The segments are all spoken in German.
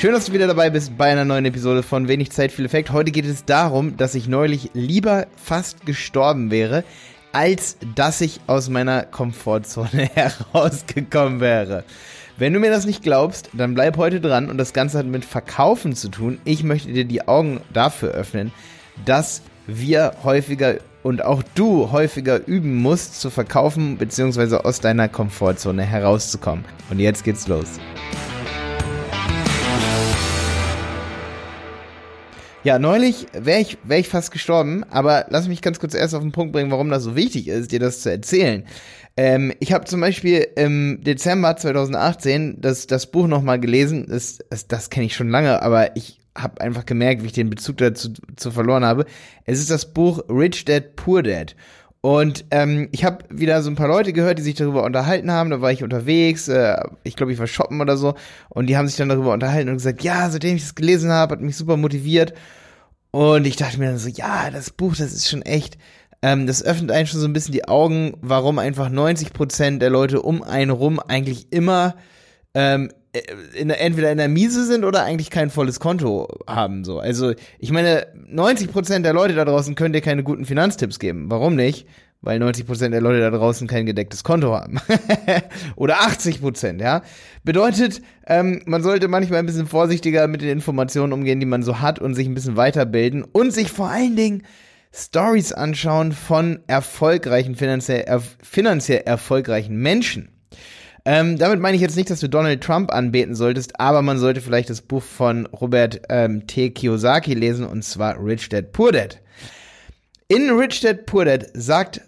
Schön, dass du wieder dabei bist bei einer neuen Episode von Wenig Zeit, viel Effekt. Heute geht es darum, dass ich neulich lieber fast gestorben wäre, als dass ich aus meiner Komfortzone herausgekommen wäre. Wenn du mir das nicht glaubst, dann bleib heute dran und das Ganze hat mit Verkaufen zu tun. Ich möchte dir die Augen dafür öffnen, dass wir häufiger und auch du häufiger üben musst, zu verkaufen bzw. aus deiner Komfortzone herauszukommen. Und jetzt geht's los. Ja, neulich wäre ich fast gestorben, aber lass mich ganz kurz erst auf den Punkt bringen, warum das so wichtig ist, dir das zu erzählen. Ich habe zum Beispiel im Dezember 2018 das Buch nochmal gelesen, das kenne ich schon lange, aber ich habe einfach gemerkt, wie ich den Bezug dazu verloren habe. Es ist das Buch Rich Dad, Poor Dad. Und ich habe wieder so ein paar Leute gehört, die sich darüber unterhalten haben, da war ich unterwegs, ich glaube, ich war shoppen oder so, und die haben sich dann darüber unterhalten und gesagt, ja, seitdem ich das gelesen habe, hat mich super motiviert, und ich dachte mir dann so, ja, das Buch, das ist schon echt, das öffnet einen schon so ein bisschen die Augen, warum einfach 90% der Leute um einen rum eigentlich immer entweder in der Miese sind oder eigentlich kein volles Konto haben. So. Also ich meine, 90% der Leute da draußen können dir keine guten Finanztipps geben. Warum nicht? Weil 90% der Leute da draußen kein gedecktes Konto haben. Oder 80%, ja. Bedeutet, man sollte manchmal ein bisschen vorsichtiger mit den Informationen umgehen, die man so hat, und sich ein bisschen weiterbilden und sich vor allen Dingen Stories anschauen von erfolgreichen, finanziell erfolgreichen Menschen. Damit meine ich jetzt nicht, dass du Donald Trump anbeten solltest, aber man sollte vielleicht das Buch von Robert T. Kiyosaki lesen, und zwar Rich Dad, Poor Dad. In Rich Dad, Poor Dad sagt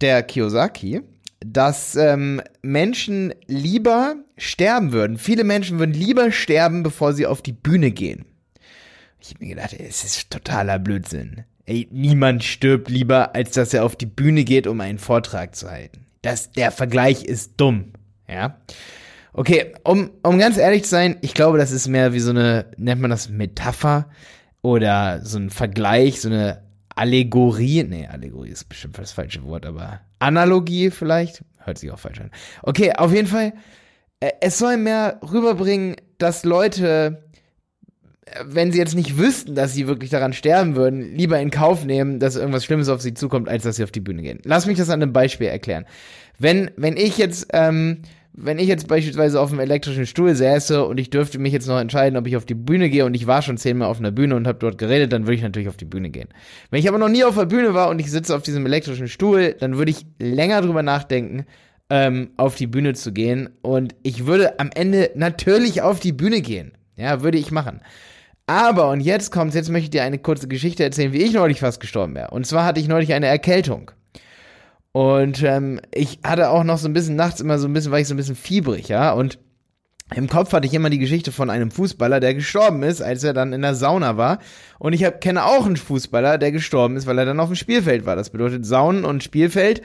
der Kiyosaki, dass Menschen lieber sterben würden. Viele Menschen würden lieber sterben, bevor sie auf die Bühne gehen. Ich habe mir gedacht, es ist totaler Blödsinn. Ey, niemand stirbt lieber, als dass er auf die Bühne geht, um einen Vortrag zu halten. Der Vergleich ist dumm. Ja, okay, um ganz ehrlich zu sein, ich glaube, das ist mehr wie so eine, nennt man das Metapher oder so ein Vergleich, so eine Allegorie. Nee, Allegorie ist bestimmt das falsche Wort, aber Analogie vielleicht, hört sich auch falsch an. Okay, auf jeden Fall, es soll mehr rüberbringen, dass Leute, wenn sie jetzt nicht wüssten, dass sie wirklich daran sterben würden, lieber in Kauf nehmen, dass irgendwas Schlimmes auf sie zukommt, als dass sie auf die Bühne gehen. Lass mich das an einem Beispiel erklären. Wenn ich jetzt beispielsweise auf einem elektrischen Stuhl säße und ich dürfte mich jetzt noch entscheiden, ob ich auf die Bühne gehe, und ich war schon 10-mal auf einer Bühne und habe dort geredet, dann würde ich natürlich auf die Bühne gehen. Wenn ich aber noch nie auf der Bühne war und ich sitze auf diesem elektrischen Stuhl, dann würde ich länger drüber nachdenken, auf die Bühne zu gehen, und ich würde am Ende natürlich auf die Bühne gehen. Ja, würde ich machen. Aber, und jetzt kommt's, jetzt möchte ich dir eine kurze Geschichte erzählen, wie ich neulich fast gestorben wäre. Und zwar hatte ich neulich eine Erkältung. Und ich hatte auch noch so ein bisschen nachts immer so ein bisschen, war ich so ein bisschen fiebrig, ja. Und im Kopf hatte ich immer die Geschichte von einem Fußballer, der gestorben ist, als er dann in der Sauna war. Und ich kenne auch einen Fußballer, der gestorben ist, weil er dann auf dem Spielfeld war. Das bedeutet, Saunen und Spielfeld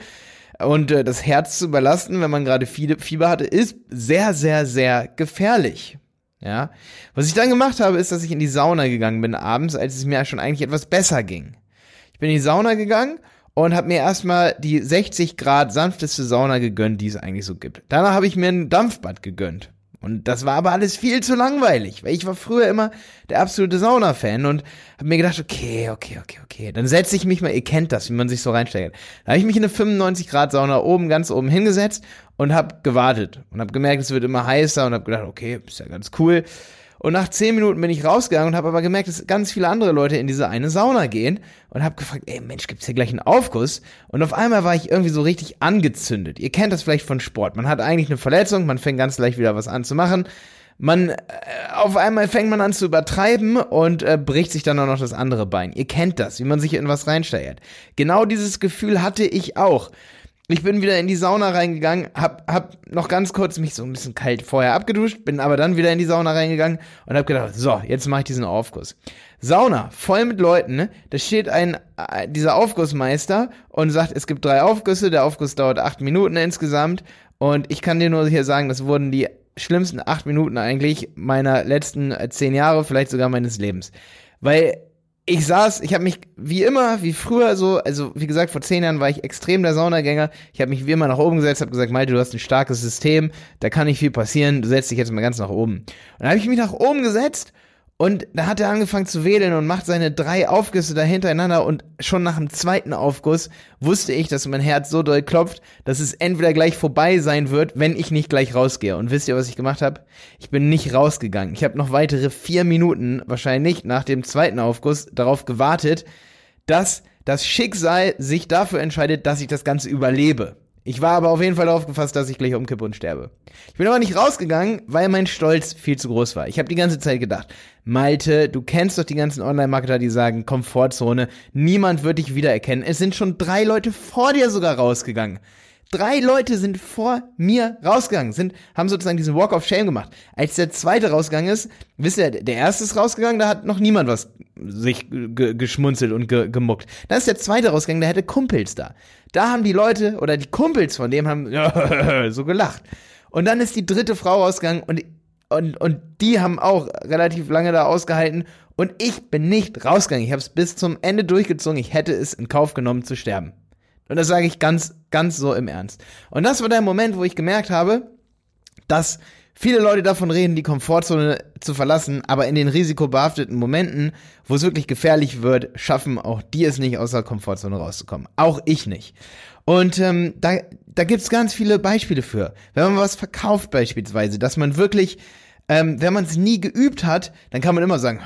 und das Herz zu überlasten, wenn man gerade Fieber hatte, ist sehr, sehr, sehr gefährlich. Ja, was ich dann gemacht habe, ist, dass ich in die Sauna gegangen bin abends, als es mir schon eigentlich etwas besser ging. Ich bin in die Sauna gegangen und habe mir erstmal die 60 Grad sanfteste Sauna gegönnt, die es eigentlich so gibt. Danach habe ich mir ein Dampfbad gegönnt. Und das war aber alles viel zu langweilig, weil ich war früher immer der absolute Sauna-Fan und habe mir gedacht, okay, dann setze ich mich mal, ihr kennt das, wie man sich so reinsteigert. Da habe ich mich in eine 95-Grad-Sauna oben, ganz oben hingesetzt und habe gewartet und habe gemerkt, es wird immer heißer, und habe gedacht, okay, ist ja ganz cool. Und nach 10 Minuten bin ich rausgegangen und habe aber gemerkt, dass ganz viele andere Leute in diese eine Sauna gehen, und habe gefragt, ey Mensch, gibt's hier gleich einen Aufguss? Und auf einmal war ich irgendwie so richtig angezündet. Ihr kennt das vielleicht von Sport. Man hat eigentlich eine Verletzung, man fängt ganz leicht wieder was an zu machen. Auf einmal fängt man an zu übertreiben und bricht sich dann auch noch das andere Bein. Ihr kennt das, wie man sich in was reinsteigert. Genau dieses Gefühl hatte ich auch. Ich bin wieder in die Sauna reingegangen, hab noch ganz kurz mich so ein bisschen kalt vorher abgeduscht, bin aber dann wieder in die Sauna reingegangen und hab gedacht, so, jetzt mache ich diesen Aufguss. Sauna, voll mit Leuten, ne? Da steht dieser Aufgussmeister und sagt, es gibt 3 Aufgüsse, der Aufguss dauert 8 Minuten insgesamt, und ich kann dir nur hier sagen, das wurden die schlimmsten 8 Minuten eigentlich meiner letzten 10 Jahre, vielleicht sogar meines Lebens. Weil Ich habe mich wie immer, wie früher so, also wie gesagt, vor 10 Jahren war ich extrem der Saunagänger. Ich habe mich wie immer nach oben gesetzt, habe gesagt, Malte, du hast ein starkes System, da kann nicht viel passieren, du setzt dich jetzt mal ganz nach oben. Und dann habe ich mich nach oben gesetzt und da hat er angefangen zu wedeln und macht seine 3 Aufgüsse da hintereinander und schon nach dem 2. Aufguss wusste ich, dass mein Herz so doll klopft, dass es entweder gleich vorbei sein wird, wenn ich nicht gleich rausgehe. Und wisst ihr, was ich gemacht habe? Ich bin nicht rausgegangen. Ich habe noch weitere 4 Minuten wahrscheinlich nach dem 2. Aufguss darauf gewartet, dass das Schicksal sich dafür entscheidet, dass ich das Ganze überlebe. Ich war aber auf jeden Fall darauf gefasst, dass ich gleich umkippe und sterbe. Ich bin aber nicht rausgegangen, weil mein Stolz viel zu groß war. Ich habe die ganze Zeit gedacht, Malte, du kennst doch die ganzen Online-Marketer, die sagen, Komfortzone, niemand wird dich wiedererkennen. Es sind schon 3 Leute vor dir sogar rausgegangen. 3 Leute sind vor mir rausgegangen, haben sozusagen diesen Walk of Shame gemacht. Als der 2. rausgegangen ist, wisst ihr, der 1. ist rausgegangen, da hat noch niemand was sich geschmunzelt und gemuckt. Dann ist der 2. rausgegangen, der hatte Kumpels da. Da haben die Leute oder die Kumpels von dem haben so gelacht. Und dann ist die 3. Frau rausgegangen und die haben auch relativ lange da ausgehalten und ich bin nicht rausgegangen. Ich habe es bis zum Ende durchgezogen. Ich hätte es in Kauf genommen zu sterben. Und das sage ich ganz, ganz so im Ernst. Und das war der Moment, wo ich gemerkt habe, dass viele Leute davon reden, die Komfortzone zu verlassen, aber in den risikobehafteten Momenten, wo es wirklich gefährlich wird, schaffen auch die es nicht, aus der Komfortzone rauszukommen. Auch ich nicht. Und da gibt's ganz viele Beispiele für. Wenn man was verkauft beispielsweise, dass man wirklich... wenn man es nie geübt hat, dann kann man immer sagen,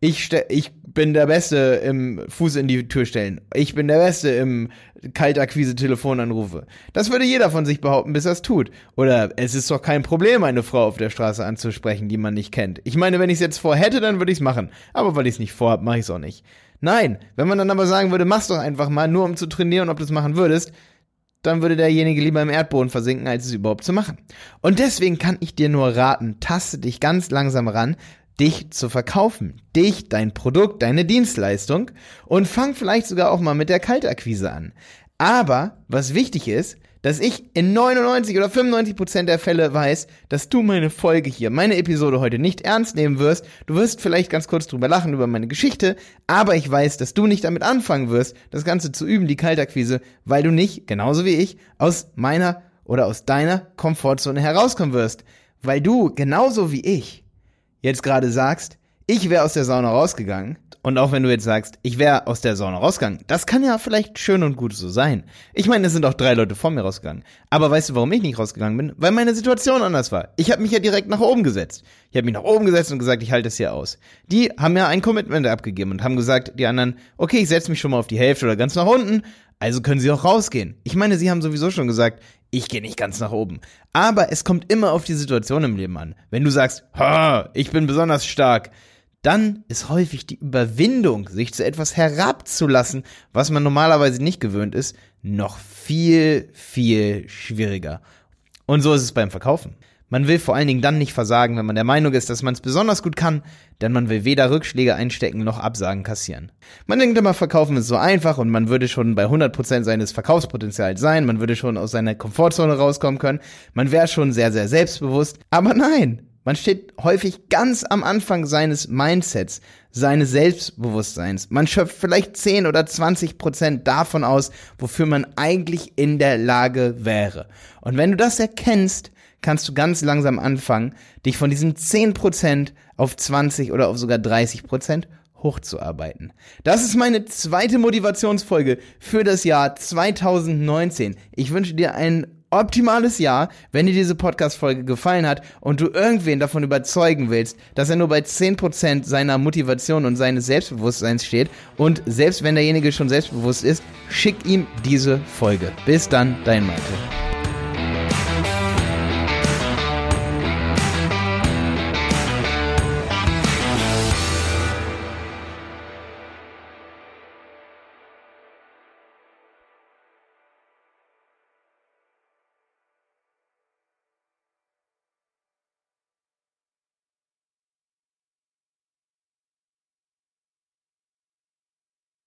ich bin der Beste im Fuß in die Tür stellen. Ich bin der Beste im Kaltakquise-Telefonanrufe. Das würde jeder von sich behaupten, bis er es tut. Oder es ist doch kein Problem, eine Frau auf der Straße anzusprechen, die man nicht kennt. Ich meine, wenn ich es jetzt vorhätte, dann würde ich es machen. Aber weil ich es nicht vorhab, mache ich es auch nicht. Nein, wenn man dann aber sagen würde, mach's doch einfach mal, nur um zu trainieren, ob du es machen würdest, dann würde derjenige lieber im Erdboden versinken, als es überhaupt zu machen. Und deswegen kann ich dir nur raten, taste dich ganz langsam ran, dich zu verkaufen, dich, dein Produkt, deine Dienstleistung und fang vielleicht sogar auch mal mit der Kaltakquise an. Aber was wichtig ist, dass ich in 99 oder 95% der Fälle weiß, dass du meine Folge hier, meine Episode heute nicht ernst nehmen wirst. Du wirst vielleicht ganz kurz drüber lachen, über meine Geschichte, aber ich weiß, dass du nicht damit anfangen wirst, das Ganze zu üben, die Kaltakquise, weil du nicht, genauso wie ich, aus meiner oder aus deiner Komfortzone herauskommen wirst. Weil du, genauso wie ich, jetzt gerade sagst, ich wäre aus der Sauna rausgegangen. Und auch wenn du jetzt sagst, ich wäre aus der Sauna rausgegangen, das kann ja vielleicht schön und gut so sein. Ich meine, es sind auch 3 Leute vor mir rausgegangen. Aber weißt du, warum ich nicht rausgegangen bin? Weil meine Situation anders war. Ich habe mich ja direkt nach oben gesetzt. Ich habe mich nach oben gesetzt und gesagt, ich halte das hier aus. Die haben ja ein Commitment abgegeben und haben gesagt, die anderen, okay, ich setze mich schon mal auf die Hälfte oder ganz nach unten, also können sie auch rausgehen. Ich meine, sie haben sowieso schon gesagt, ich gehe nicht ganz nach oben. Aber es kommt immer auf die Situation im Leben an. Wenn du sagst, ha, ich bin besonders stark, dann ist häufig die Überwindung, sich zu etwas herabzulassen, was man normalerweise nicht gewöhnt ist, noch viel, viel schwieriger. Und so ist es beim Verkaufen. Man will vor allen Dingen dann nicht versagen, wenn man der Meinung ist, dass man es besonders gut kann, denn man will weder Rückschläge einstecken noch Absagen kassieren. Man denkt immer, Verkaufen ist so einfach und man würde schon bei 100% seines Verkaufspotenzials sein, man würde schon aus seiner Komfortzone rauskommen können, man wäre schon sehr, sehr selbstbewusst, aber nein! Man steht häufig ganz am Anfang seines Mindsets, seines Selbstbewusstseins. Man schöpft vielleicht 10 oder 20% davon aus, wofür man eigentlich in der Lage wäre. Und wenn du das erkennst, kannst du ganz langsam anfangen, dich von diesen 10% auf 20 oder auf sogar 30% hochzuarbeiten. Das ist meine zweite Motivationsfolge für das Jahr 2019. Ich wünsche dir einen optimales Jahr, wenn dir diese Podcast-Folge gefallen hat und du irgendwen davon überzeugen willst, dass er nur bei 10% seiner Motivation und seines Selbstbewusstseins steht und selbst wenn derjenige schon selbstbewusst ist, schick ihm diese Folge. Bis dann, dein Michael.